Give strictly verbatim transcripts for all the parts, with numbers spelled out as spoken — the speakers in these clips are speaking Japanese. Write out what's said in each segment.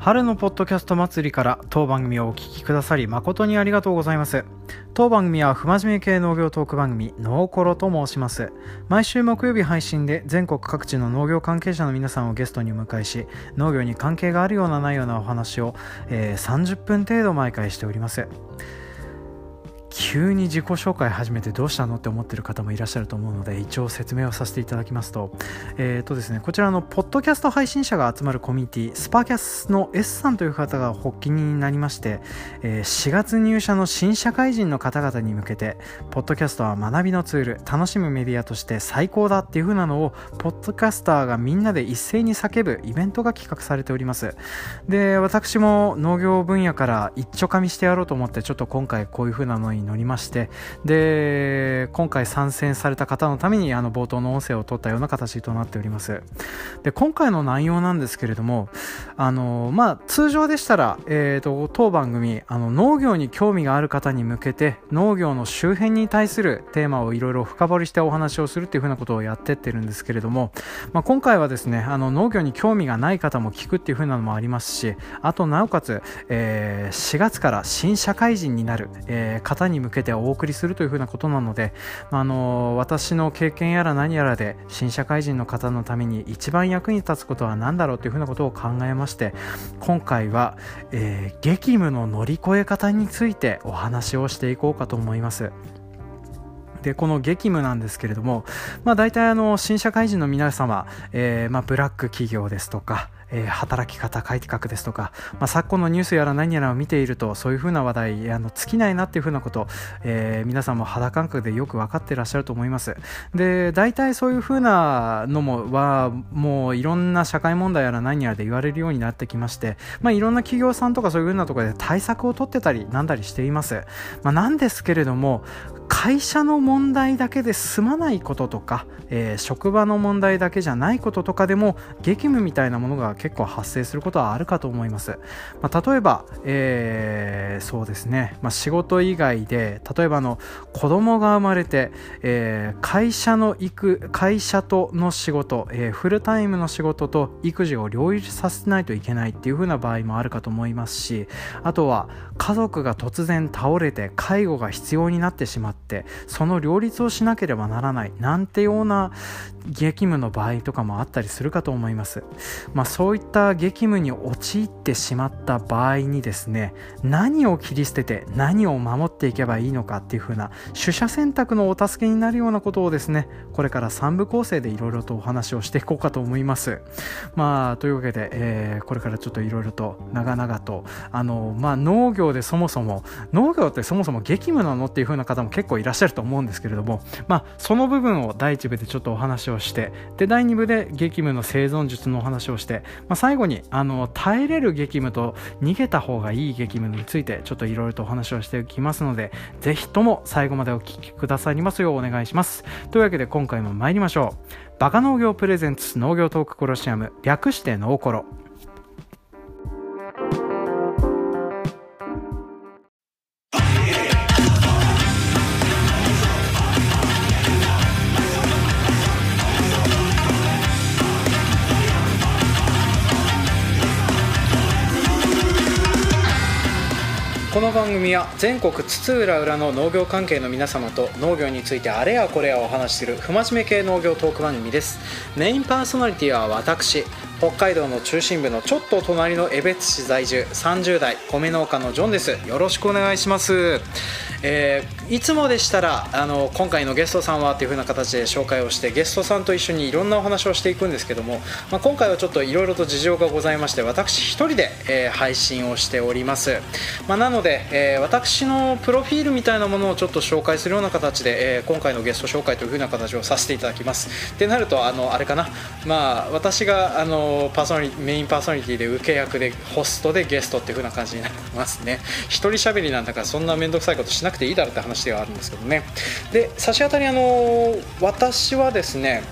春のポッドキャスト祭りから当番組をお聞きくださり誠にありがとうございます。当番組は不真面目系農業トーク番組のうころと申します。毎週木曜日配信で全国各地の農業関係者の皆さんをゲストにお迎えし、農業に関係があるようなないようなお話を、えー、さんじゅっぷん程度毎回しております。急に自己紹介始めてどうしたのって思ってる方もいらっしゃると思うので、一応説明をさせていただきますと、えーとですね、こちらのポッドキャスト配信者が集まるコミュニティスパキャスの S さんという方が発起人になりまして、えー、しがつ入社の新社会人の方々に向けて、ポッドキャストは学びのツール、楽しむメディアとして最高だっていう風なのをポッドキャスターがみんなで一斉に叫ぶイベントが企画されております。で、私も農業分野から一丁噛みしてやろうと思って、ちょっと今回こういう風なのに乗りまして、で今回参戦された方のためにあの冒頭の音声を取ったような形となっております。で、今回の内容なんですけれども、あの、まあ、通常でしたら、えー、と当番組あの農業に興味がある方に向けて、農業の周辺に対するテーマをいろいろ深掘りしてお話をするっていう風なことをやってってるんですけれども、まあ、今回はですね、あの農業に興味がない方も聞くっていう風なのもありますし、あとなおかつ、えー、しがつから新社会人になる、えー、方に向けてお送りするというふうなことなので、あの私の経験やら何やらで新社会人の方のために一番役に立つことは何だろうというふうなことを考えまして、今回は、えー、激務の乗り越え方についてお話をしていこうかと思います。で、この激務なんですけれども、まあ、大体あの新社会人の皆様、えーまあ、ブラック企業ですとか、えー、働き方改革ですとか、まあ、昨今のニュースやら何やらを見ていると、そういう風な話題あの尽きないなっていう風なこと、えー、皆さんも肌感覚でよく分かっていらっしゃると思います。で、大体そういう風なのもはもういろんな社会問題やら何やらで言われるようになってきまして、まあ、いろんな企業さんとかそういう風なところで対策を取ってたりなんだりしています。まあ、なんですけれども、会社の問題だけで済まないこととか、えー、職場の問題だけじゃないこととかでも激務みたいなものが結構発生することはあるかと思います。まあ、例えば、えー、そうですね、まあ、仕事以外で例えばの子供が生まれて、えー、会社の育会社との仕事、えー、フルタイムの仕事と育児を両立させないといけないっていう風な場合もあるかと思いますし、あとは家族が突然倒れて介護が必要になってしまって、その両立をしなければならないなんてような激務の場合とかもあったりするかと思います。まあ、そういった激務に陥ってしまった場合にですね、何を切り捨てて何を守っていけばいいのかっていう風な取捨選択のお助けになるようなことをですね、これからさん部構成でいろいろとお話をしていこうかと思います。まあ、というわけで、えー、これからちょっといろいろと長々とあの、まあ、農業でそもそも農業ってそもそも激務なのっていう風な方も結構いらっしゃると思うんですけれども、まあ、その部分をだいいち部でちょっとお話をして、でだいに部で激務の生存術のお話をして、まあ、最後にあの耐えれる激務と逃げた方がいい激務についてちょっといろいろとお話をしていきますので、ぜひとも最後までお聞きくださりますようお願いします。というわけで今回も参りましょう。バカ農業プレゼンツ農業トークコロシアム、略してノーコロ。この番組は全国津々浦々の農業関係の皆様と農業についてあれやこれやお話しする不真面目系農業トーク番組です。メインパーソナリティは私、北海道の中心部のちょっと隣の江別市在住さんじゅう代米農家のジョンです。よろしくお願いします。えー、いつもでしたらあの今回のゲストさんはという風な形で紹介をして、ゲストさんと一緒にいろんなお話をしていくんですけども、まあ、今回はちょっといろいろと事情がございまして、私一人で、えー、配信をしております。まあ、なのででえー、私のプロフィールみたいなものをちょっと紹介するような形で、えー、今回のゲスト紹介という風な形をさせていただきます。ってなると あの、あれかな、まあ、私があのパーソナリメインパーソナリティで受け役でホストでゲストっていう風な感じになりますね。一人喋りなんだからそんな面倒くさいことしなくていいだろうって話ではあるんですけどね。で、差し当たりあの私はですね、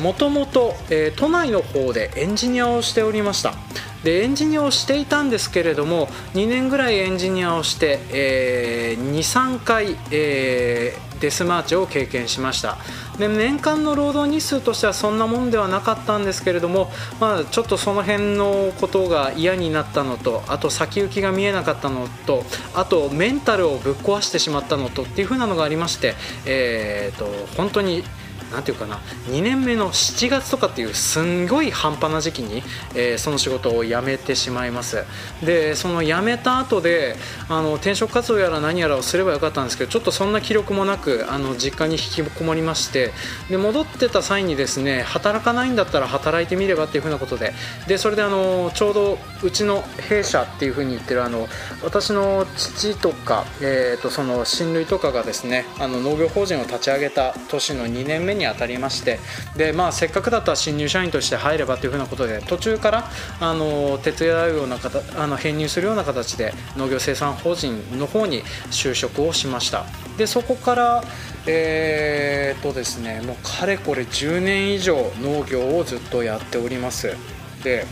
もともと都内の方でエンジニアをしておりました。でエンジニアをしていたんですけれども、にねんぐらいエンジニアをして、えー、に、さんかい、えーデスマーチを経験しました。で、年間の労働日数としてはそんなもんではなかったんですけれども、まあ、ちょっとその辺のことが嫌になったのと、あと先行きが見えなかったのと、あとメンタルをぶっ壊してしまったのとっていう風なのがありまして、えーと、本当になんていうかな、にねんめのしちがつとかっていうすんごい半端な時期に、えー、その仕事を辞めてしまいます。で、その辞めた後であの転職活動やら何やらをすればよかったんですけど、ちょっとそんな気力もなくあの実家に引きこもりまして、で戻ってた際にですね、働かないんだったら働いてみればっていうふうなことで、でそれであのちょうどうちの弊社っていうふうに言ってるあの私の父とか、えー、とその親類とかがですね、あの農業法人を立ち上げた年のにねんめに当たりまして、で、まあ、せっかくだったら新入社員として入ればというふうなことで、途中からあの手伝うような形、あの編入するような形で農業生産法人の方に就職をしました。でそこからえー、っとですねもうかれこれじゅうねん以上農業をずっとやっております。で、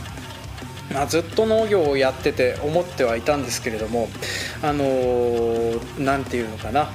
まあ、ずっと農業をやってて思ってはいたんですけれども、あのー、なんていうのかな、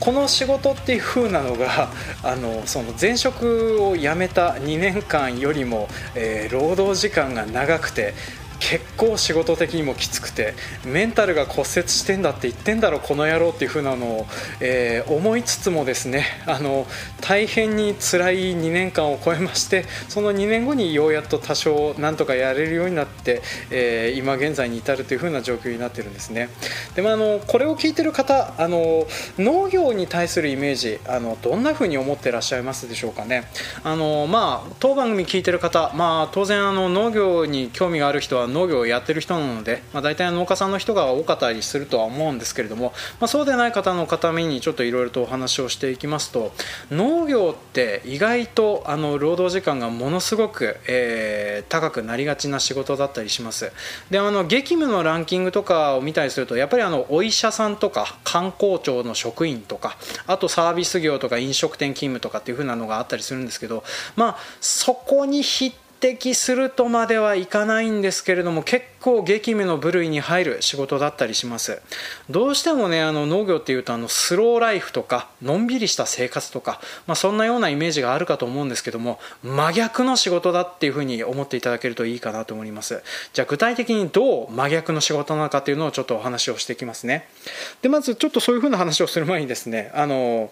この仕事っていう風なのがあのその前職を辞めたにねんかんよりも、えー、労働時間が長くて、結構仕事的にもきつくて、メンタルが骨折してんだって言ってんだろこの野郎っていう風なのを、えー、思いつつもですね、あの大変に辛いにねんかんを超えまして、そのにねんごにようやっと多少なんとかやれるようになって、えー、今現在に至るという風な状況になってるんですね。でも、まあ、あのこれを聞いてる方、あの農業に対するイメージ、あのどんな風に思ってらっしゃいますでしょうかね。あの、まあ、当番組聞いてる方、まあ、当然あの農業に興味がある人は農業をやってる人なので、まあ、大体農家さんの人が多かったりするとは思うんですけれども、まあ、そうでない方の方にちょっといろいろとお話をしていきますと、農業って意外とあの労働時間がものすごく、えー、高くなりがちな仕事だったりします。で、あの激務のランキングとかを見たりすると、やっぱりあのお医者さんとか観光庁の職員とか、あとサービス業とか飲食店勤務とかっていう風なのがあったりするんですけど、まあ、そこに匹敵適するとまではいかないんですけれども、結構激務の部類に入る仕事だったりします。どうしてもね、あの農業っていうとあのスローライフとかのんびりした生活とか、まあ、そんなようなイメージがあるかと思うんですけども、真逆の仕事だっていうふうに思っていただけるといいかなと思います。じゃあ具体的にどう真逆の仕事なのかっていうのをちょっとお話をしていきますね。で、まずちょっとそういうふうな話をする前にですね、あの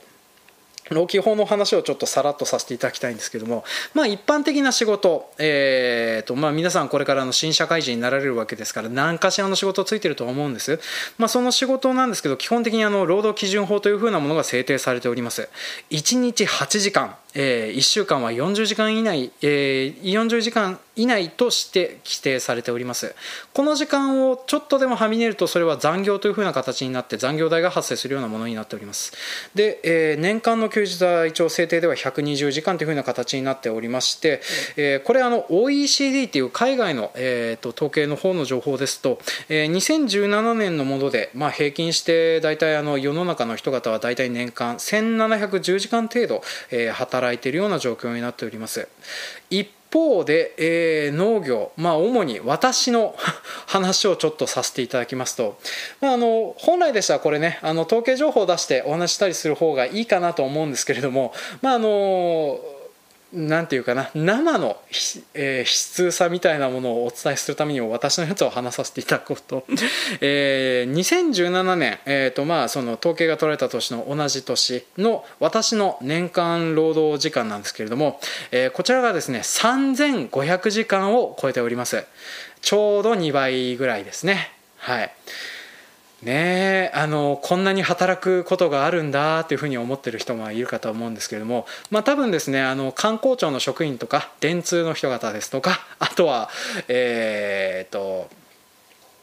労基法の話をちょっとさらっとさせていただきたいんですけども、まあ、一般的な仕事、えーとまあ、皆さんこれからの新社会人になられるわけですから、何かしらの仕事ついてると思うんです、まあ、その仕事なんですけど、基本的にあの労働基準法というふうなものが制定されております。いちにちはちじかん、えー、いっしゅうかんはよんじゅうじかん以内、えー、よんじゅうじかん以内として規定されております。この時間をちょっとでもはみ出ると、それは残業というふうな形になって、残業代が発生するようなものになっております。で、えー、年間の休日は一応制定ではひゃくにじゅうじかんというふうな形になっておりまして、えー、これあの オーイーシーディー という海外の、えー、と統計の方の情報ですと、えー、にせんじゅうななねんのもので、まあ、平均して大体あの世の中の人々は大体年間せんななひゃくじゅうじかん程度、えー、働いているような状況になっております。一一方で、えー、農業、まあ、主に私の話をちょっとさせていただきますと、まあ、あの本来でしたらこれね、あの統計情報を出してお話したりする方がいいかなと思うんですけれども、まああのなんていうかな、生の、えー、悲痛さみたいなものをお伝えするためにも私のやつを話させていただこうと、えー、にせんじゅうななねん、えーとまあ、その統計が取られた年の同じ年の私の年間労働時間なんですけれども、えー、こちらがですねさんぜんごひゃくじかんを超えております。ちょうどにばいぐらいですね。はいねえ、あのこんなに働くことがあるんだというふうに思っている人もいるかと思うんですけれども、まあ、多分ですね、あの観光庁の職員とか電通の人方ですとか、あとはえーと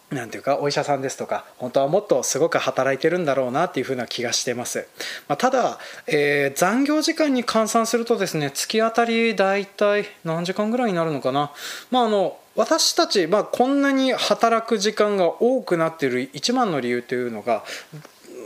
なんていうかお医者さんですとか、本当はもっとすごく働いてるんだろうなっていうふうな気がしてます、まあ、ただ、えー、残業時間に換算するとですね、月当たりだいたい何時間ぐらいになるのかな、まああの私たち、まあ、こんなに働く時間が多くなっている一番の理由というのが、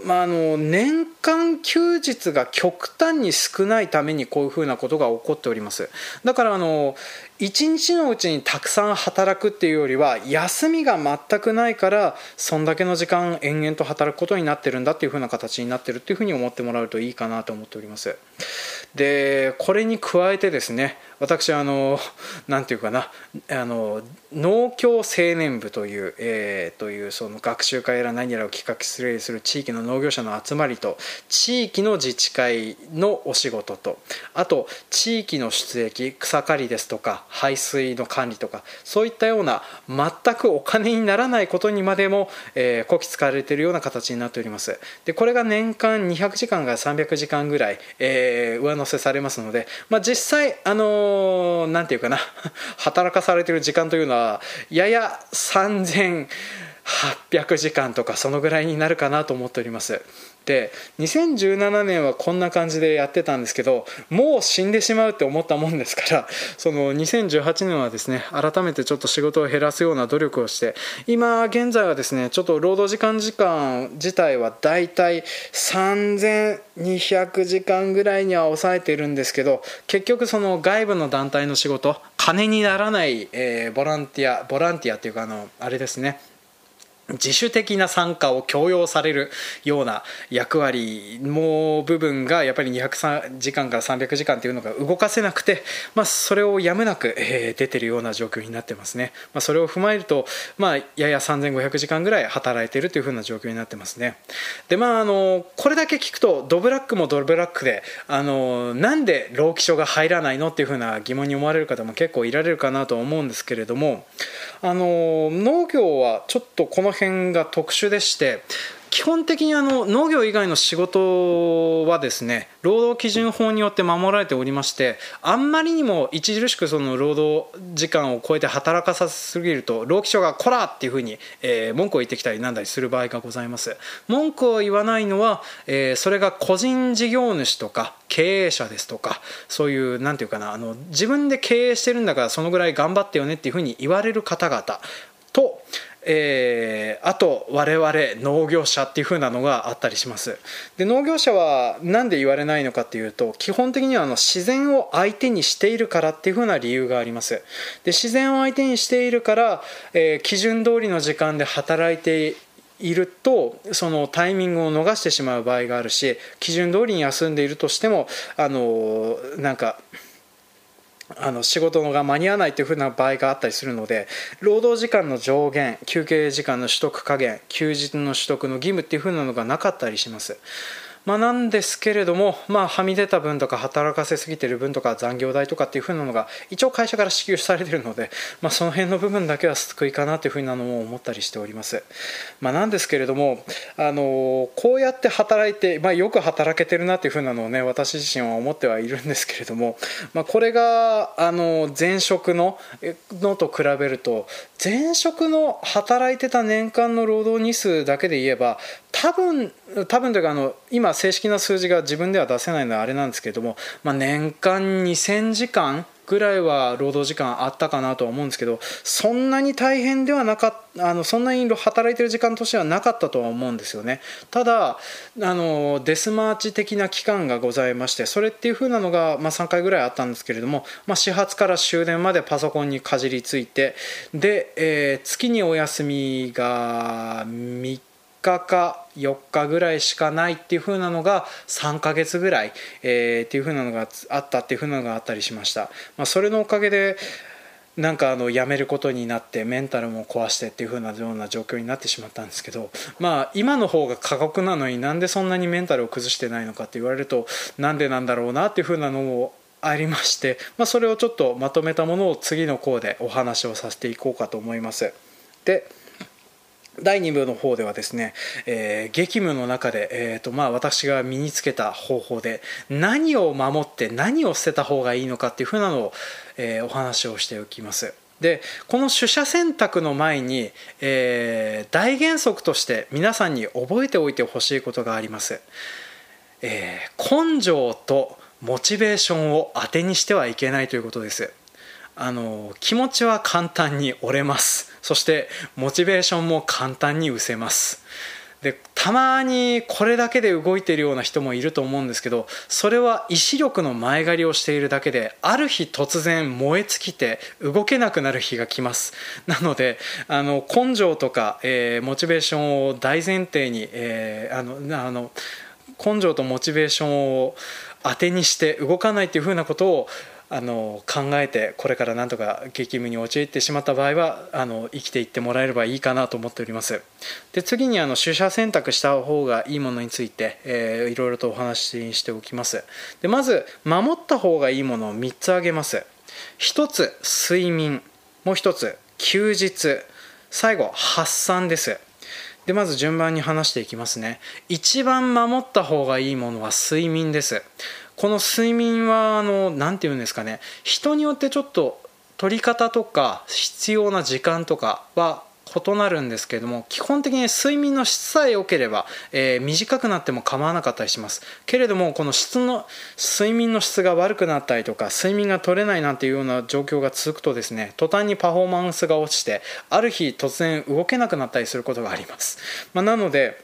まあ、あの年間休日が極端に少ないためにこういうふうなことが起こっております。だからあのいちにちのうちにたくさん働くっていうよりは休みが全くないからそんだけの時間延々と働くことになってるんだっていうふうな形になってるっていうふうに思ってもらうといいかなと思っております。でこれに加えてですね、私あのなんていうかなあの農協青年部という、えー、というその学習会やら何やらを企画する地域の農業者の集まりと地域の自治会のお仕事とあと地域の出益草刈りですとか排水の管理とかそういったような全くお金にならないことにまでも、えー、こき使われているような形になっております。でこれが年間にひゃくじかんからさんびゃくじかんぐらい、えー、上乗せされますので、まあ、実際あのー、なんていうかな働かされている時間というのはややさんぜんはっぴゃくじかんとかそのぐらいになるかなと思っております。でにせんじゅうななねんはこんな感じでやってたんですけど、もう死んでしまうって思ったもんですから、そのにせんじゅうはちねんはですね改めてちょっと仕事を減らすような努力をして、今現在はですねちょっと労働時間時間自体はだいたいさんぜんにひゃくじかんぐらいには抑えてるんですけど、結局その外部の団体の仕事金にならない、えー、ボランティアボランティアっていうかあのあれですね自主的な参加を強要されるような役割も部分がやっぱりにひゃくじかんからさんびゃくじかんというのが動かせなくて、まあ、それをやむなく出てるような状況になってますね。まあ、それを踏まえると、まあ、ややさんぜんごひゃくじかんぐらい働いているというふうな状況になってますね。で、まあ、あのこれだけ聞くとドブラックもドブラックであのなんで労基署が入らないのっていうふうな疑問に思われる方も結構いられるかなと思うんですけれども、あの農業はちょっとこの辺辺が特殊でして、基本的にあの農業以外の仕事はですね労働基準法によって守られておりまして、あんまりにも著しくその労働時間を超えて働かさすぎると労基署がこらっていうふうに、えー、文句を言ってきたりなんだりする場合がございます。文句を言わないのは、えー、それが個人事業主とか経営者ですとか、そういうなんていうかなあの自分で経営してるんだからそのぐらい頑張ってよねっていうふうに言われる方々と、えー、あと我々農業者っていう風なのがあったりします。で農業者はなんで言われないのかっていうと、基本的にはあの自然を相手にしているからっていう風な理由があります。で自然を相手にしているから、えー、基準通りの時間で働いているとそのタイミングを逃してしまう場合があるし、基準通りに休んでいるとしてもあのなんかあの仕事が間に合わないというふうな場合があったりするので、労働時間の上限、休憩時間の取得下限、休日の取得の義務っていうふうなのがなかったりします。まあ、なんですけれども、まあ、はみ出た分とか働かせすぎてる分とか残業代とかっていう風なのが一応会社から支給されてるので、まあ、その辺の部分だけは救いかなという風なのも思ったりしております。まあ、なんですけれどもあのこうやって働いて、まあ、よく働けてるなという風なのをね私自身は思ってはいるんですけれども、まあ、これがあの前職ののと比べると、前職の働いてた年間の労働日数だけで言えば多分多分というかあの今正式な数字が自分では出せないのはあれなんですけれども、まあ、年間にせんじかんぐらいは労働時間あったかなとは思うんですけど、そんなに大変ではなかったあのそんなに働いてる時間としてはなかったとは思うんですよね。ただあのデスマーチ的な期間がございまして、それっていう風なのが、まあ、さんかいぐらいあったんですけれども、まあ、始発から終電までパソコンにかじりついてで、えー、月にお休みがみっかかよっかぐらいしかないっていう風なのがさんかげつぐらい、えー、っていう風なのがあったっていう風なのがあったりしました。まあ、それのおかげでなんかあの辞めることになってメンタルも壊してっていう風なような状況になってしまったんですけど、まあ今の方が過酷なのになんでそんなにメンタルを崩してないのかって言われるとなんでなんだろうなっていう風なのをありまして、まあ、それをちょっとまとめたものを次の項でお話をさせていこうかと思います。でだいに部の方ではですね、えー、激務の中で、えーとまあ、私が身につけた方法で何を守って何を捨てた方がいいのかっていうふうなのを、えー、お話をしておきます。でこの取捨選択の前に、えー、大原則として皆さんに覚えておいてほしいことがあります。えー、根性とモチベーションを当てにしてはいけないということです。あの気持ちは簡単に折れます。そしてモチベーションも簡単に失せます。でたまにこれだけで動いているような人もいると思うんですけど、それは意志力の前借りをしているだけで、ある日突然燃え尽きて動けなくなる日が来ます。なのであの根性とか、えー、モチベーションを大前提に、えー、あのあの根性とモチベーションを当てにして動かないというふうなことをあの考えて、これからなんとか激務に陥ってしまった場合はあの生きていってもらえればいいかなと思っております。で次にあの取捨選択した方がいいものについて、えー、いろいろとお話ししておきます。でまず守った方がいいものをみっつ挙げます。ひとつ睡眠、もうひとつ休日、最後発散です。でまず順番に話していきますね。一番守った方がいいものは睡眠です。この睡眠はあのなんていうんですかね、人によってちょっと取り方とか必要な時間とかは異なるんですけれども、基本的に睡眠の質さえ良ければ、えー、短くなっても構わなかったりします。けれどもこの質の睡眠の質が悪くなったりとか、睡眠が取れないなんていうような状況が続くとですね、途端にパフォーマンスが落ちて、ある日突然動けなくなったりすることがあります。まあ、なので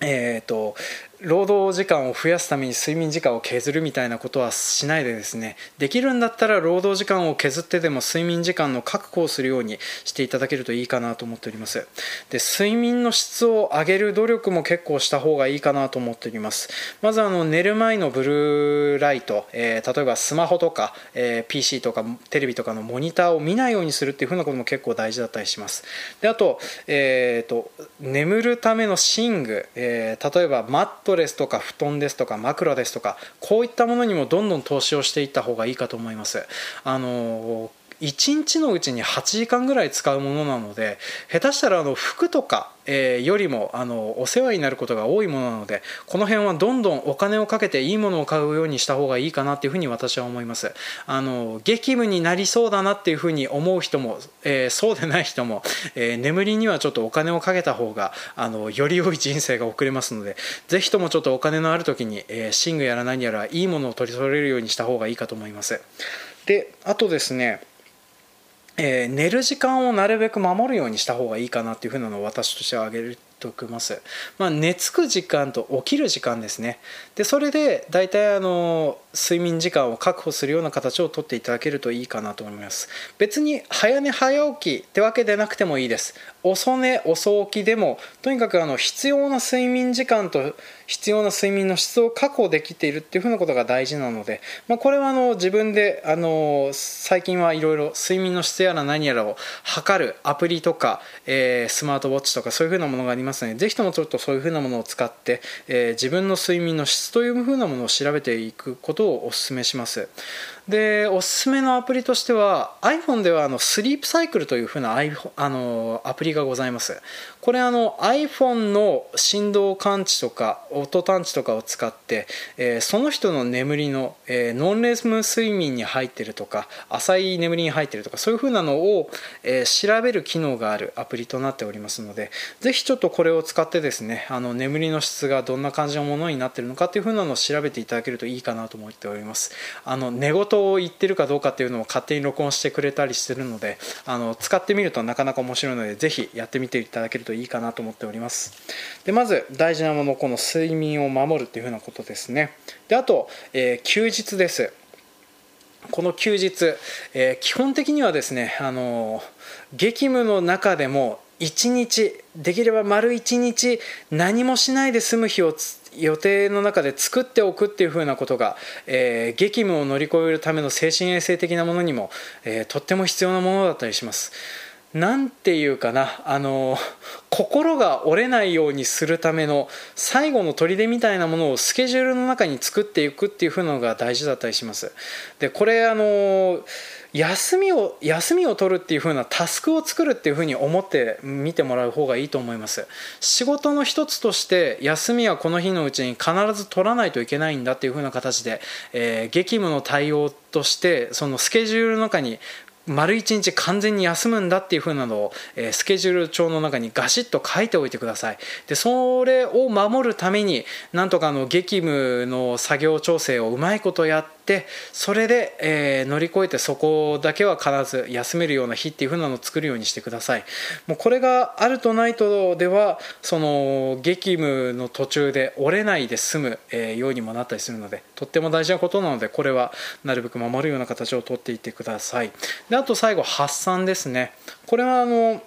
えーと労働時間を増やすために睡眠時間を削るみたいなことはしないでですね、できるんだったら労働時間を削ってでも睡眠時間の確保をするようにしていただけるといいかなと思っております。で睡眠の質を上げる努力も結構した方がいいかなと思っております。まずあの寝る前のブルーライト、えー、例えばスマホとか、えー、ピーシー とかテレビとかのモニターを見ないようにするっていうふうなことも結構大事だったりします。であと、えーと眠るための寝具、えー、例えばマットマットレスとか布団ですとか枕ですとか、こういったものにもどんどん投資をしていった方がいいかと思います。あのいちにちのうちにはちじかんぐらい使うものなので、下手したらあの服とか、えー、よりもあのお世話になることが多いものなので、この辺はどんどんお金をかけていいものを買うようにした方がいいかなというふうに私は思います。あの激務になりそうだなっていうふうに思う人も、えー、そうでない人も、えー、眠りにはちょっとお金をかけた方があのより良い人生が送れますので、ぜひともちょっとお金のある時に、えー、寝具やら何やらいいものを取り揃えるようにした方がいいかと思います。であとですね、えー、寝る時間をなるべく守るようにした方がいいかなというふうなのを私としては挙げておきます。まあ、寝つく時間と起きる時間ですね。でそれで大体あの睡眠時間を確保するような形をとっていただけるといいかなと思います。別に早寝早起きってわけでなくてもいいです。遅寝遅起きでも、とにかくあの必要な睡眠時間と必要な睡眠の質を確保できているっていうふうなことが大事なので、まあ、これはあの自分であの最近はいろいろ睡眠の質やら何やらを測るアプリとか、えー、スマートウォッチとかそういうふうなものがありますので、ぜひともちょっとそういうふうなものを使って、えー、自分の睡眠の質というふうなものを調べていくことをお勧めします。でおすすめのアプリとしては iPhone ではあのスリープサイクルというふうなアイあのアプリがございます。これあの iPhone の振動感知とか音探知とかを使って、えー、その人の眠りの、えー、ノンレム睡眠に入ってるとか浅い眠りに入ってるとか、そういうふうなのを、えー、調べる機能があるアプリとなっておりますので、ぜひちょっとこれを使ってですね、あの眠りの質がどんな感じのものになってるのかというふうなのを調べていただけるといいかなと思っております。あの寝言を言ってるかどうかっていうのを勝手に録音してくれたりしてるので、あの使ってみるとなかなか面白いので、ぜひやってみていただけるといいかなと思っております。でまず大事なもの、この睡眠を守るっていうふうなことですね。であと、えー、休日です。この休日、えー、基本的にはですね、あの激務の中でもいちにち、できれば丸いちにち何もしないで済む日を予定の中で作っておくっていうふうなことが、えー、激務を乗り越えるための精神衛生的なものにも、えー、とっても必要なものだったりします。なんていうかな、あの心が折れないようにするための最後の砦みたいなものをスケジュールの中に作っていくっていうふうなのが大事だったりします。でこれあの休みを休みを取るっていう風なタスクを作るっていう風に思って見てもらう方がいいと思います。仕事の一つとして休みはこの日のうちに必ず取らないといけないんだっていう風な形で、えー、激務の対応としてそのスケジュールの中に丸一日完全に休むんだっていう風なのを、えー、スケジュール帳の中にガシッと書いておいてください。でそれを守るためになんとかあの激務の作業調整をうまいことやって、それで、えー、乗り越えてそこだけは必ず休めるような日っていう風なのを作るようにしてください。もうこれがあるとないとではその激務の途中で折れないで済む、えー、ようにもなったりするので、とっても大事なことなので、これはなるべく守るような形をとっていってください。で、あと最後発散ですね。これはあの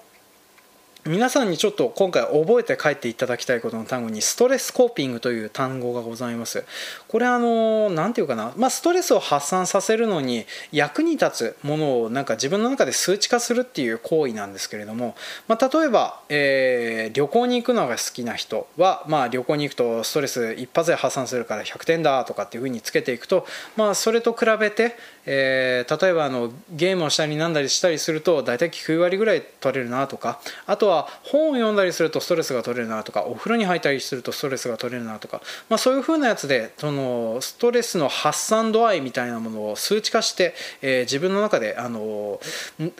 皆さんにちょっと今回覚えて帰っていただきたいことの単語にストレスコーピングという単語がございます。これあのなんていうかな、まあ、ストレスを発散させるのに役に立つものをなんか自分の中で数値化するっていう行為なんですけれども、まあ、例えば、えー、旅行に行くのが好きな人は、まあ、旅行に行くとストレス一発で発散するからひゃくてんだとかっていうふうにつけていくと、まあ、それと比べて、えー、例えばあのゲームをしたりなんだりしたりすると大体きゅうわりぐらい取れるなとか、あとは本を読んだりするとストレスが取れるなとか、お風呂に入ったりするとストレスが取れるなとか、まあ、そういう風なやつでそのストレスの発散度合いみたいなものを数値化して、えー、自分の中であの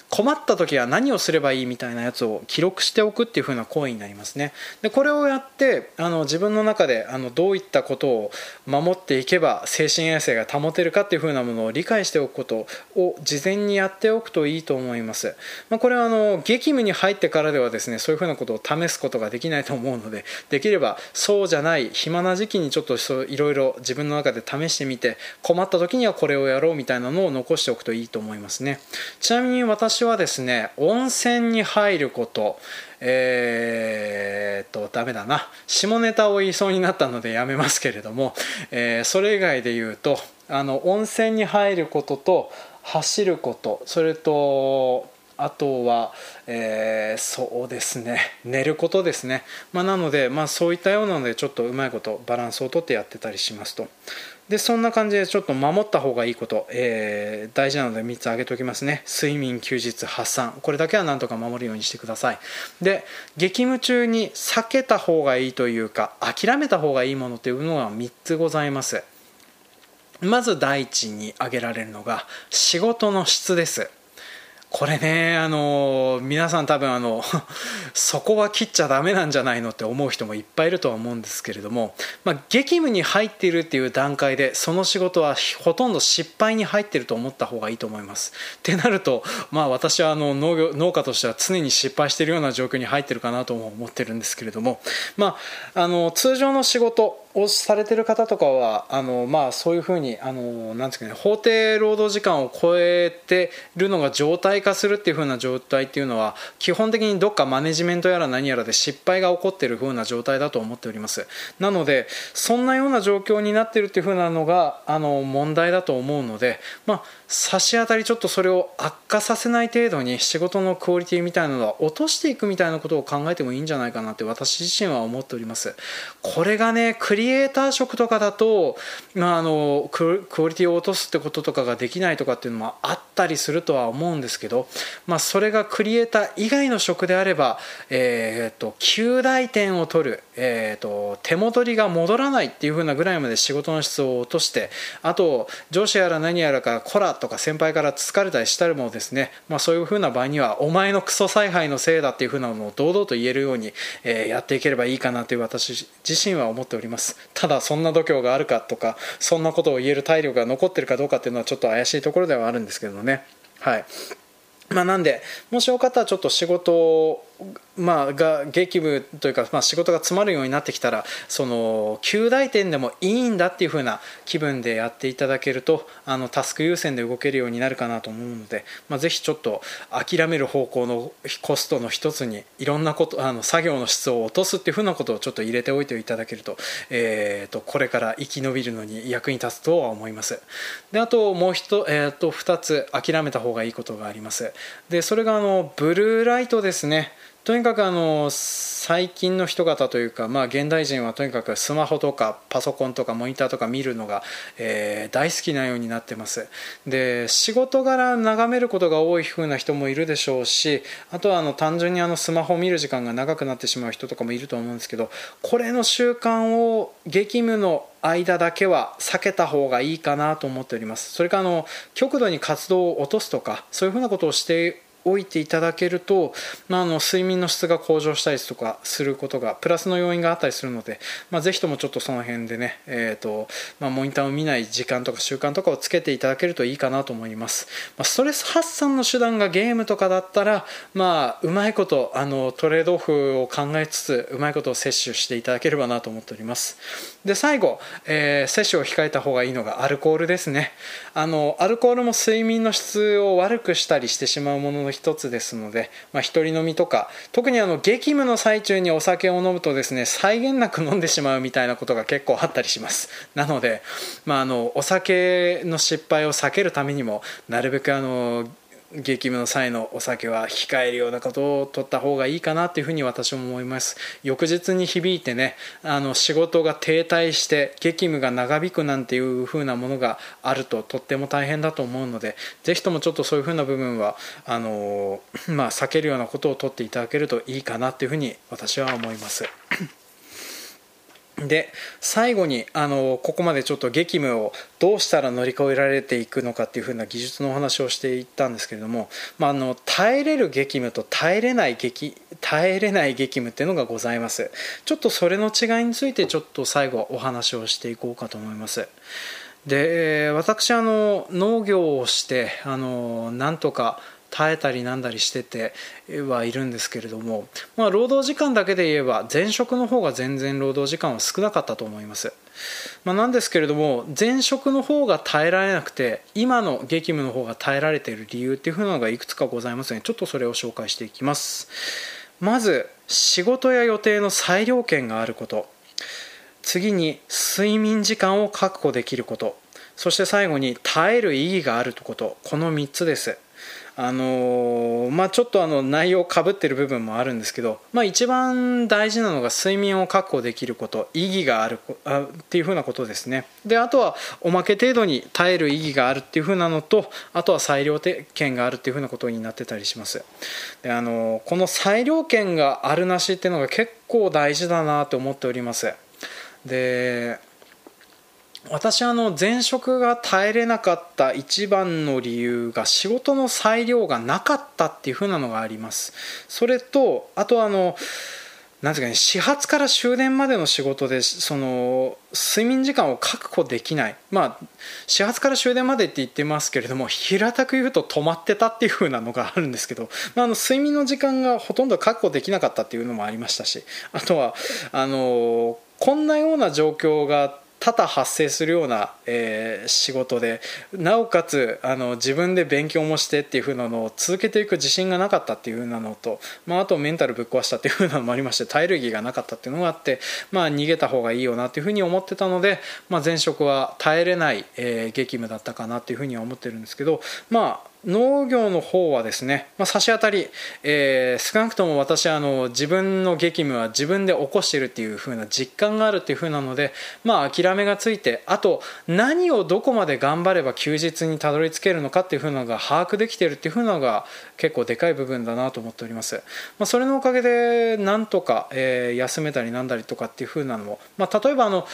困った時は何をすればいいみたいなやつを記録しておくっていう風な行為になりますね。でこれをやってあの自分の中であのどういったことを守っていけば精神衛生が保てるかっていう風なものを理解しておくことを事前にやっておくといいと思います。まあ、これはあの激務に入ってからではですねそういうふうなことを試すことができないと思うので、できればそうじゃない暇な時期にちょっといろいろ自分の中で試してみて、困った時にはこれをやろうみたいなのを残しておくといいと思いますね。ちなみに私はですね、温泉に入ることえー、っとダメだな、下ネタを言いそうになったのでやめますけれども、えー、それ以外で言うとあの温泉に入ることと走ること、それとあとは、えー、そうですね、寝ることですね。まあ、なので、まあ、そういったようなのでちょっとうまいことバランスをとってやってたりしますと。でそんな感じでちょっと守った方がいいこと、えー、大事なのでみっつ挙げておきますね。睡眠、休日、発散、これだけはなんとか守るようにしてください。で激務中に避けた方がいいというか諦めた方がいいものというのがみっつございます。まず第一に挙げられるのが仕事の質です。これね、あの皆さん多分あのそこは切っちゃダメなんじゃないのって思う人もいっぱいいるとは思うんですけれども、まあ、激務に入っているっていう段階でその仕事はほとんど失敗に入っていると思った方がいいと思います。ってなると、まあ、私はあの 農業、農家としては常に失敗しているような状況に入っているかなとも思ってるんですけれども、まあ、あの通常の仕事をされている方とかはあの、まあ、そういうふうにあのなんていうか、ね、法定労働時間を超えているのが常態化するっていう風な状態っていうのは基本的にどっかマネジメントやら何やらで失敗が起こっている風な状態だと思っております。なのでそんなような状況になっているっていう風なのがあの問題だと思うので、まあ、差し当たりちょっとそれを悪化させない程度に仕事のクオリティみたいなのは落としていくみたいなことを考えてもいいんじゃないかなって私自身は思っております。これがねクリエイター職とかだと、まあ、あのクオリティを落とすってこととかができないとかっていうのもあったりするとは思うんですけど、まあ、それがクリエイター以外の職であれば、えー、ときゅうだいてんを取る、えー、と手戻りが戻らないっていう風なぐらいまで仕事の質を落として、あと上司やら何やらからコラとか先輩から疲れたりしたりもですね、まあ、そういう風な場合にはお前のクソ采配のせいだっていう風なのを堂々と言えるように、えー、やっていければいいかなという私自身は思っております。ただそんな度胸があるかとかそんなことを言える体力が残ってるかどうかっていうのはちょっと怪しいところではあるんですけどね。はい、まあ、なんでもしよかったらちょっと仕事をまあ、が激務というか、まあ、仕事が詰まるようになってきたらそのきゅうだいてんでもいいんだっていう風な気分でやっていただけるとあのタスク優先で動けるようになるかなと思うので、まあ、ぜひちょっと諦める方向のコストの一つにいろんなことあの作業の質を落とすっていう風なことをちょっと入れておいていただけると、えー、とこれから生き延びるのに役に立つとは思います。であともう一、えー、とふたつ諦めた方がいいことがあります。でそれがあのブルーライトですね。とにかくあの最近の人方というか、まあ、現代人はとにかくスマホとかパソコンとかモニターとか見るのが、えー、大好きなようになってます。で仕事柄眺めることが多い風な人もいるでしょうし、あとはあの単純にあのスマホを見る時間が長くなってしまう人とかもいると思うんですけど、これの習慣を激務の間だけは避けた方がいいかなと思っております。それかあの極度に活動を落とすとかそういう風なことをしておいていただけると、まあ、あの睡眠の質が向上したりとかすることがプラスの要因があったりするので、まあ、ぜひともちょっとその辺でね、えーとまあ、モニターを見ない時間とか習慣とかをつけていただけるといいかなと思います。まあ、ストレス発散の手段がゲームとかだったら、まあ、うまいことあのトレードオフを考えつつうまいことを摂取していただければなと思っております。で最後、えー、摂取を控えた方がいいのがアルコールですね。あのアルコールも睡眠の質を悪くしたりしてしまうものの一つですので、まあ、一人飲みとか特にあの激務の最中にお酒を飲むとですね、際限なく飲んでしまうみたいなことが結構あったりします。なので、まあ、あのお酒の失敗を避けるためにもなるべくあの激務の際のお酒は控えるようなことを取った方がいいかなというふうに私も思います。翌日に響いてね、あの仕事が停滞して激務が長引くなんていうふうなものがあるととっても大変だと思うので、ぜひともちょっとそういうふうな部分はあの、まあ、避けるようなことを取っていただけるといいかなというふうに私は思います。で最後にあのここまでちょっと激務をどうしたら乗り越えられていくのかっていう風な技術のお話をしていったんですけれども、まあ、あの耐えれる激務と耐えれない激耐えれない激務っていうのがございます。ちょっとそれの違いについてちょっと最後お話をしていこうかと思います。で私あの農業をしてあのなんとか耐えたりなんだりしててはいるんですけれども、まあ、労働時間だけで言えば前職の方が全然労働時間は少なかったと思います。まあ、なんですけれども前職の方が耐えられなくて今の激務の方が耐えられている理由っていうのがいくつかございますので、ちょっとそれを紹介していきます。まず仕事や予定の裁量権があること、次に睡眠時間を確保できること、そして最後に耐える意義があること、このみっつです。あのーまあ、ちょっとあの内容かぶってる部分もあるんですけど、まあ、一番大事なのが睡眠を確保できること、意義があるあっていうふうなことですね。であとはおまけ程度に耐える意義があるっていうふうなのと、あとは裁量権があるっていうふうなことになってたりします。で、あのー、この裁量権があるなしっていうのが結構大事だなと思っております。で私あの前職が耐えれなかった一番の理由が仕事の裁量がなかったっていう風なのがあります。それとあとあのなんていうかね、始発から終電までの仕事でその睡眠時間を確保できない、まあ、始発から終電までって言ってますけれども平たく言うと止まってたっていう風なのがあるんですけど、まあ、あの睡眠の時間がほとんど確保できなかったっていうのもありましたし、あとはあのこんなような状況が多々発生するような、えー、仕事でなおかつあの自分で勉強もしてっていう風なのを続けていく自信がなかったっていう風なのと、まあ、あとメンタルぶっ壊したっていう風なのもありまして、耐える意義がなかったっていうのがあって、まあ、逃げた方がいいよなっていう風に思ってたので、まあ、前職は耐えれない、えー、激務だったかなっていう風には思ってるんですけど、まあ農業の方はですね、まあ、差し当たり、えー、少なくとも私はあの自分の激務は自分で起こしているという風な実感があるという風なので、まあ、諦めがついて、あと何をどこまで頑張れば休日にたどり着けるのかという風なのが把握できているという風なのが結構でかい部分だなと思っております。まあ、それのおかげでなんとか、えー、休めたりなんだりとかっていう風なのも、まあ、例えばあの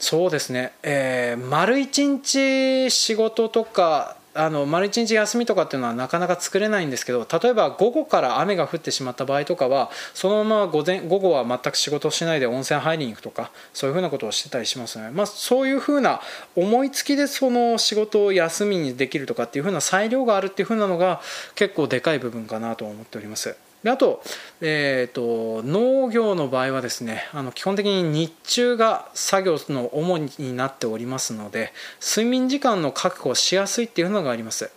そうですね、えー、丸一日仕事とかあの丸一日休みとかっていうのはなかなか作れないんですけど、例えば午後から雨が降ってしまった場合とかはそのまま午前午後は全く仕事をしないで温泉入りに行くとか、そういうふうなことをしてたりしますので、まあ、そういうふうな思いつきでその仕事を休みにできるとかっていうふうな裁量があるっていうふうなのが結構でかい部分かなと思っております。であと、えーと、農業の場合はですね、あの基本的に日中が作業の主になっておりますので、睡眠時間の確保しやすいっていうのがあります。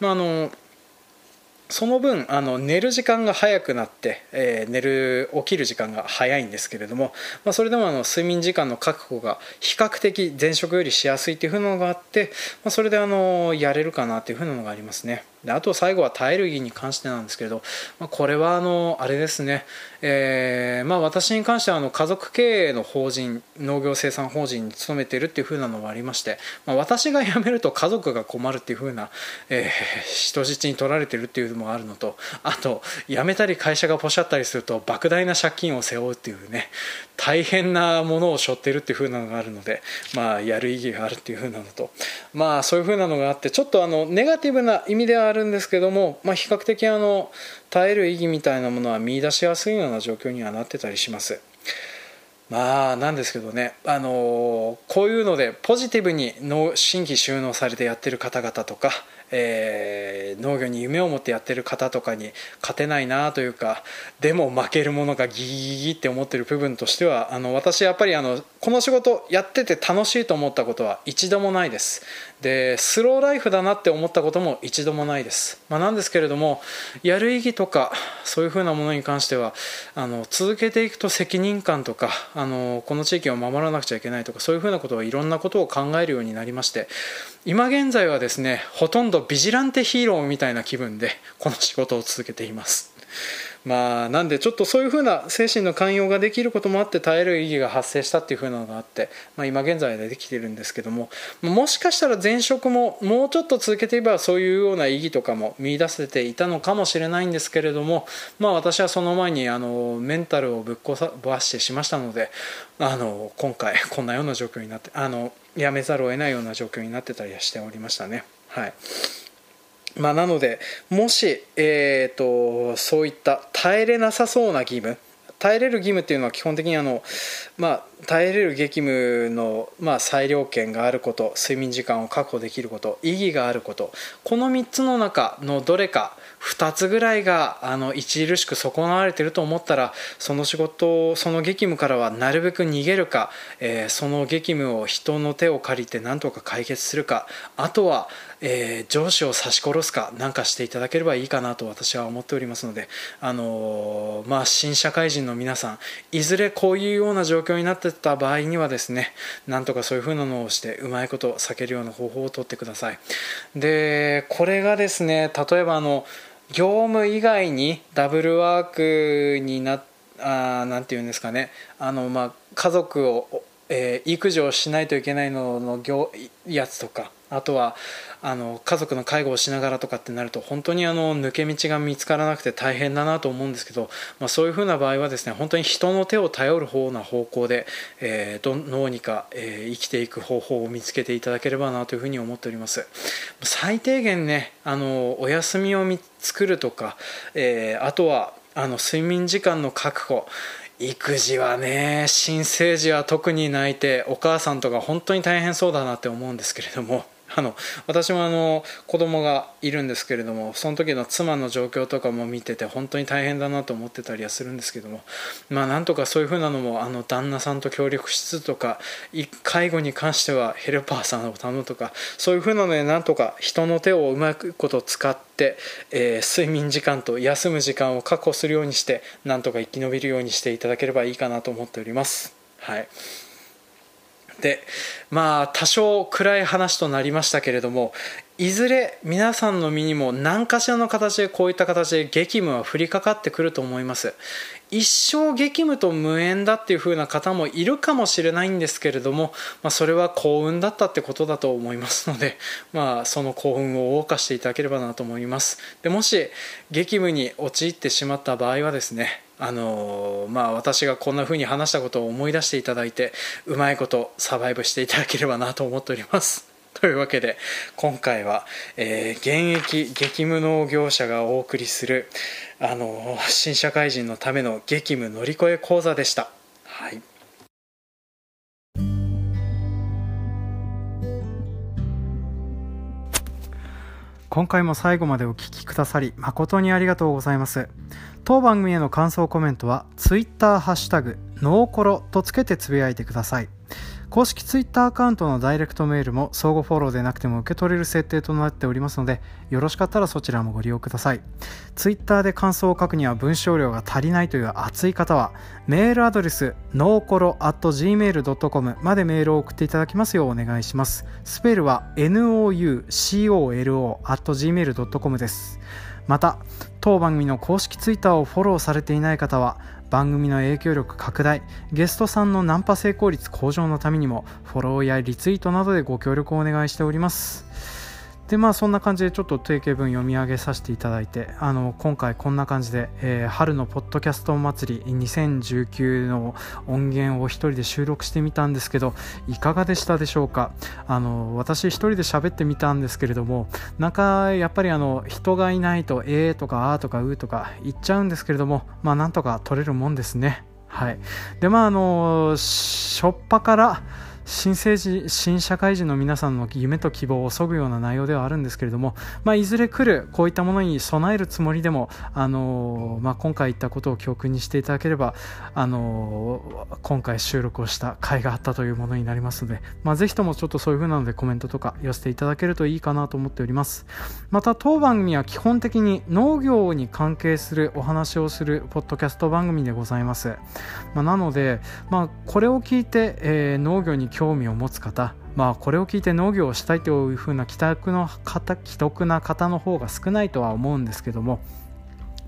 まあ、あのその分あの寝る時間が早くなって、えー、寝る起きる時間が早いんですけれども、まあ、それでもあの睡眠時間の確保が比較的前職よりしやすいという風なのがあって、まあ、それであのやれるかなという風なのがありますね。であと最後は耐える意義に関してなんですけれど、まあ、これはあのあれですね、えーまあ、私に関してはあの家族経営の法人農業生産法人に勤めているという風なのもありまして、まあ、私が辞めると家族が困るという風な、えー、人質に取られているというもあるのと、あと辞めたり会社がポシャったりすると莫大な借金を背負うっていうね、大変なものを背負っているっていう風なのがあるので、まあ、やる意義があるっていう風なのと、まあ、そういう風なのがあって、ちょっとあのネガティブな意味ではあるんですけども、まあ、比較的あの耐える意義みたいなものは見出しやすいような状況にはなってたりします。まあ、なんですけどね、あのこういうのでポジティブに新規就農されてやってる方々とか、えー、農業に夢を持ってやってる方とかに勝てないなというか、でも負けるものがギギギって思ってる部分としては、あの私やっぱりあのこの仕事やってて楽しいと思ったことは一度もないです。でスローライフだなって思ったことも一度もないです、まあ、なんですけれども、やる意義とかそういうふうなものに関しては、あの続けていくと責任感とか、あのこの地域を守らなくちゃいけないとか、そういうふうなことをいろんなことを考えるようになりまして、今現在はですね、ほとんどビジランテヒーローみたいな気分でこの仕事を続けています。まあ、なんでちょっとそういうふうな精神の寛容ができることもあって、耐える意義が発生したっていうふうなのがあって、まあ、今現在でできているんですけども、もしかしたら前職ももうちょっと続けていればそういうような意義とかも見出せていたのかもしれないんですけれども、まあ、私はその前にあのメンタルをぶっ壊してしましたので、あの今回こんなような状況になって、あのやめざるを得ないような状況になってたりしておりましたね。はい、まあ、なのでもし、えー、とそういった耐えれなさそうな義務、耐えれる義務っていうのは基本的にあの、まあ、耐えれる激務の、まあ、裁量権があること、睡眠時間を確保できること、意義があること、このみっつの中のどれかふたつぐらいがあの著しく損なわれていると思ったら、その仕事、その激務からはなるべく逃げるか、えー、その激務を人の手を借りて何とか解決するか、あとは、えー、上司を刺し殺すかなんかしていただければいいかなと私は思っておりますので、あのーまあ、新社会人の皆さん、いずれこういうような状況になっていた場合にはですね、なんとかそういう風なのをしてうまいこと避けるような方法をとってください。でこれがですね、例えばあの業務以外にダブルワークになっ、あ、なんていうんですかね、あの、まあ、家族を、えー、育児をしないといけないのの業やつとか、あとはあの家族の介護をしながらとかってなると、本当にあの抜け道が見つからなくて大変だなと思うんですけど、まあ、そういうふうな場合はですね、本当に人の手を頼る方な方向で、えー、ど, どうにか、えー、生きていく方法を見つけていただければなというふうに思っております。最低限ね、あのお休みを作るとか、えー、あとはあの睡眠時間の確保、育児はね、新生児は特に泣いてお母さんとか本当に大変そうだなって思うんですけれども、あの私もあの子供がいるんですけれども、その時の妻の状況とかも見てて本当に大変だなと思ってたりはするんですけども、まあ、なんとかそういうふうなのもあの旦那さんと協力しつつとか、介護に関してはヘルパーさんを頼むとか、そういうふうなのでなんとか人の手をうまくこと使って、えー、睡眠時間と休む時間を確保するようにして、なんとか生き延びるようにしていただければいいかなと思っております。はい、でまあ、多少暗い話となりましたけれども、いずれ皆さんの身にも何かしらの形でこういった形で激務は降りかかってくると思います。一生激務と無縁だっていう風な方もいるかもしれないんですけれども、まあ、それは幸運だったってことだと思いますので、まあ、その幸運を謳歌していただければなと思います。でもし激務に陥ってしまった場合はですね、あのーまあ、私がこんな風に話したことを思い出していただいて、うまいことサバイブしていただければなと思っております。というわけで今回は、えー、現役激務農業者がお送りする、あのー、新社会人のための激務乗り越え講座でした、はい。今回も最後までお聞きくださり誠にありがとうございます。当番組への感想コメントはツイッターハッシュタグノーコロとつけてつぶやいてください。公式ツイッターアカウントのダイレクトメールも相互フォローでなくても受け取れる設定となっておりますので、よろしかったらそちらもご利用ください。ツイッターで感想を書くには文章量が足りないという熱い方は、メールアドレスノーコロ アットジーメールドットコム までメールを送っていただきますようお願いします。スペルは ノーコロ アットジーメールドットコム です。また当番組の公式ツイッターをフォローされていない方は、番組の影響力拡大、ゲストさんのナンパ成功率向上のためにもフォローやリツイートなどでご協力をお願いしております。でまあそんな感じでちょっと定型文読み上げさせていただいて、あの今回こんな感じで、えー、春のポッドキャスト祭りにせんじゅうきゅうの音源を一人で収録してみたんですけど、いかがでしたでしょうか。あの私一人で喋ってみたんですけれども、なんかやっぱりあの人がいないとえーとかあーとかうーとか言っちゃうんですけれども、まあなんとか取れるもんですね。はい。でまああの初っ端から新成人、新社会人の皆さんの夢と希望を削ぐような内容ではあるんですけれども、まあ、いずれ来るこういったものに備えるつもりでも、あのーまあ、今回言ったことを教訓にしていただければ、あのー、今回収録をした甲斐があったというものになりますので、まあ、ぜひともちょっとそういう風なのでコメントとか寄せていただけるといいかなと思っております。また当番組は基本的に農業に関係するお話をするポッドキャスト番組でございます、まあ、なので、まあ、これを聞いて、えー、農業に興味を持つ方、まあ、これを聞いて農業をしたいというふうな既得の方、既得な方の方が少ないとは思うんですけども、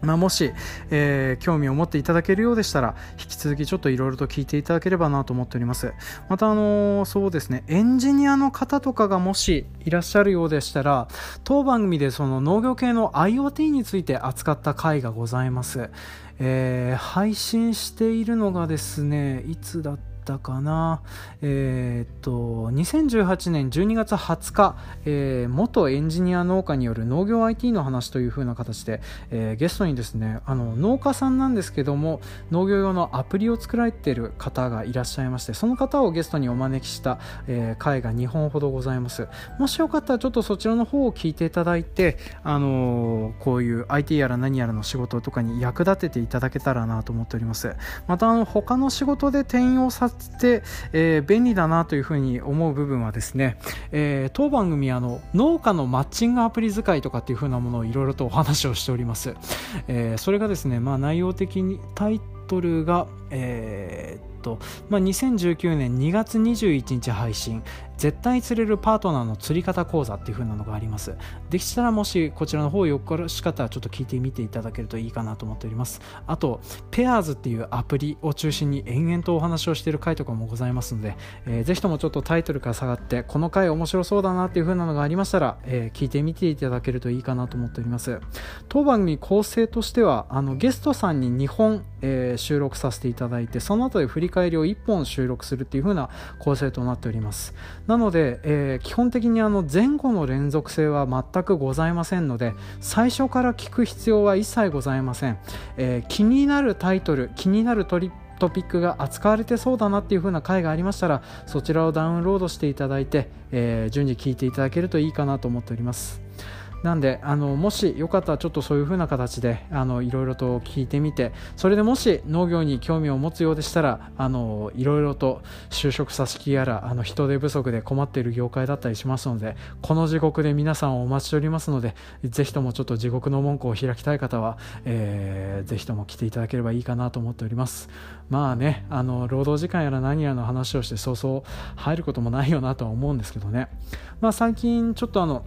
まあ、もし、えー、興味を持っていただけるようでしたら、引き続きちょっといろいろと聞いていただければなと思っております。またあのー、そうですね、エンジニアの方とかがもしいらっしゃるようでしたら、当番組でその農業系の IoT について扱った回がございます。えー、配信しているのがですね、いつだっただかな、えー、っとにせんじゅうはちねんじゅうにがつはつか、えー、元エンジニア農家による農業 アイティー の話という風な形で、えー、ゲストにですね、あの農家さんなんですけども、農業用のアプリを作られている方がいらっしゃいまして、その方をゲストにお招きした、えー、回がにほんほどございます。もしよかったらちょっとそちらの方を聞いていただいて、あのー、こういう アイティー やら何やらの仕事とかに役立てていただけたらなと思っております。またあの他の仕事で転用さでえー、便利だなというふうに思う部分はですね、えー、当番組あの農家のマッチングアプリ使いとかっていうふうなものをいろいろとお話をしております。えー、それがですね、まあ、内容的にタイトルが、えーっとまあ、にせんじゅうきゅうねんにがつにじゅういちにち配信、絶対釣れるパートナーの釣り方講座っていう風なのがあります。できたらもしこちらの方をよろしかったらちょっと聞いてみていただけるといいかなと思っております。あとペアーズっていうアプリを中心に延々とお話をしている回とかもございますので、えー、ぜひともちょっとタイトルから下がってこの回面白そうだなっていう風なのがありましたら、えー、聞いてみていただけるといいかなと思っております。当番組構成としては、あのゲストさんににほん、えー、収録させていただいて、その後で振り返りをいっぽん収録するっていう風な構成となっております。なので、えー、基本的にあの前後の連続性は全くございませんので、最初から聞く必要は一切ございません。えー、気になるタイトル、気になるトリップトピックが扱われてそうだなっていう風な回がありましたら、そちらをダウンロードしていただいて、えー、順次聞いていただけるといいかなと思っております。なんであのもしよかったらちょっとそういう風な形であのいろいろと聞いてみて、それでもし農業に興味を持つようでしたら、あのいろいろと就職先やらあの人手不足で困っている業界だったりしますので、この地獄で皆さんをお待ちしておりますので、ぜひともちょっと地獄の門戸を開きたい方は、えー、ぜひとも来ていただければいいかなと思っております。まあね、あの労働時間やら何やらの話をしてそうそう入ることもないよなとは思うんですけどね。まあ最近ちょっとあの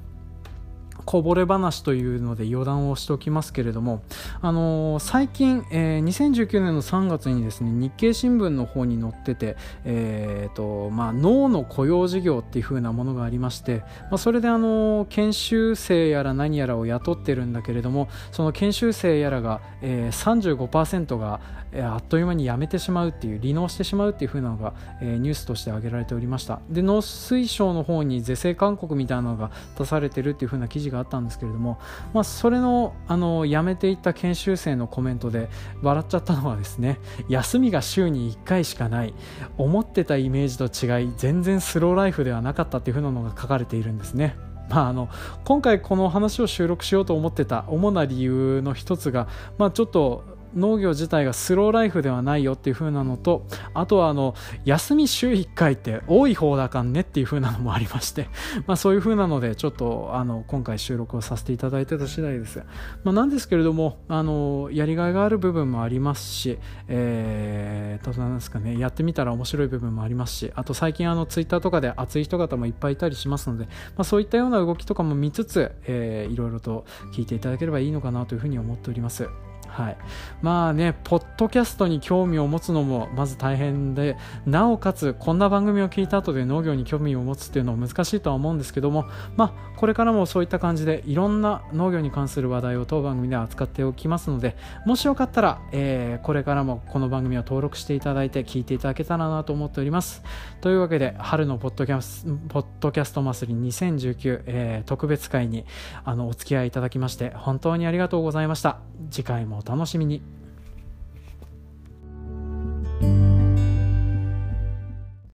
こぼれ話というので余談をしておきますけれども、あのー、最近、えー、にせんじゅうきゅうねんのさんがつにですね、日経新聞の方に載ってて、えーとまあ、農の雇用事業っていう風なものがありまして、まあ、それで、あのー、研修生やら何やらを雇ってるんだけれども、その研修生やらが、えー、さんじゅうごパーセント が、えー、あっという間に辞めてしまうっていう、離農してしまうっていう風なのが、えー、ニュースとして挙げられておりました。で農水省の方に是正勧告みたいなのが出されてるっていう風な記事があったんですけれども、まあ、それのあの辞めていった研修生のコメントで笑っちゃったのはですね、休みが週にいっかいしかない、思ってたイメージと違い全然スローライフではなかったっていう風なのが書かれているんですね。まあ、あの今回この話を収録しようと思ってた主な理由の一つが、まあ、ちょっと農業自体がスローライフではないよっていう風なのと、あとはあの休み週いっかいって多い方だかんねっていう風なのもありまして、まあ、そういう風なのでちょっとあの今回収録をさせていただいてた次第です。まあ、なんですけれども、あのやりがいがある部分もありますし、えー、となんですかね、やってみたら面白い部分もありますし、あと最近あのツイッターとかで熱い人方もいっぱいいたりしますので、まあ、そういったような動きとかも見つつ、えー、いろいろと聞いていただければいいのかなという風に思っております。はい、まあねポッドキャストに興味を持つのもまず大変で、なおかつこんな番組を聞いた後で農業に興味を持つっていうのは難しいとは思うんですけども、まあこれからもそういった感じでいろんな農業に関する話題を当番組で扱っておきますので、もしよかったら、えー、これからもこの番組を登録していただいて聞いていただけたらなと思っております。というわけで春のポッドキャスト、ポッドキャスト祭りにせんじゅうきゅう、えー、特別会にあのお付き合いいただきまして本当にありがとうございました。次回もお楽しみに。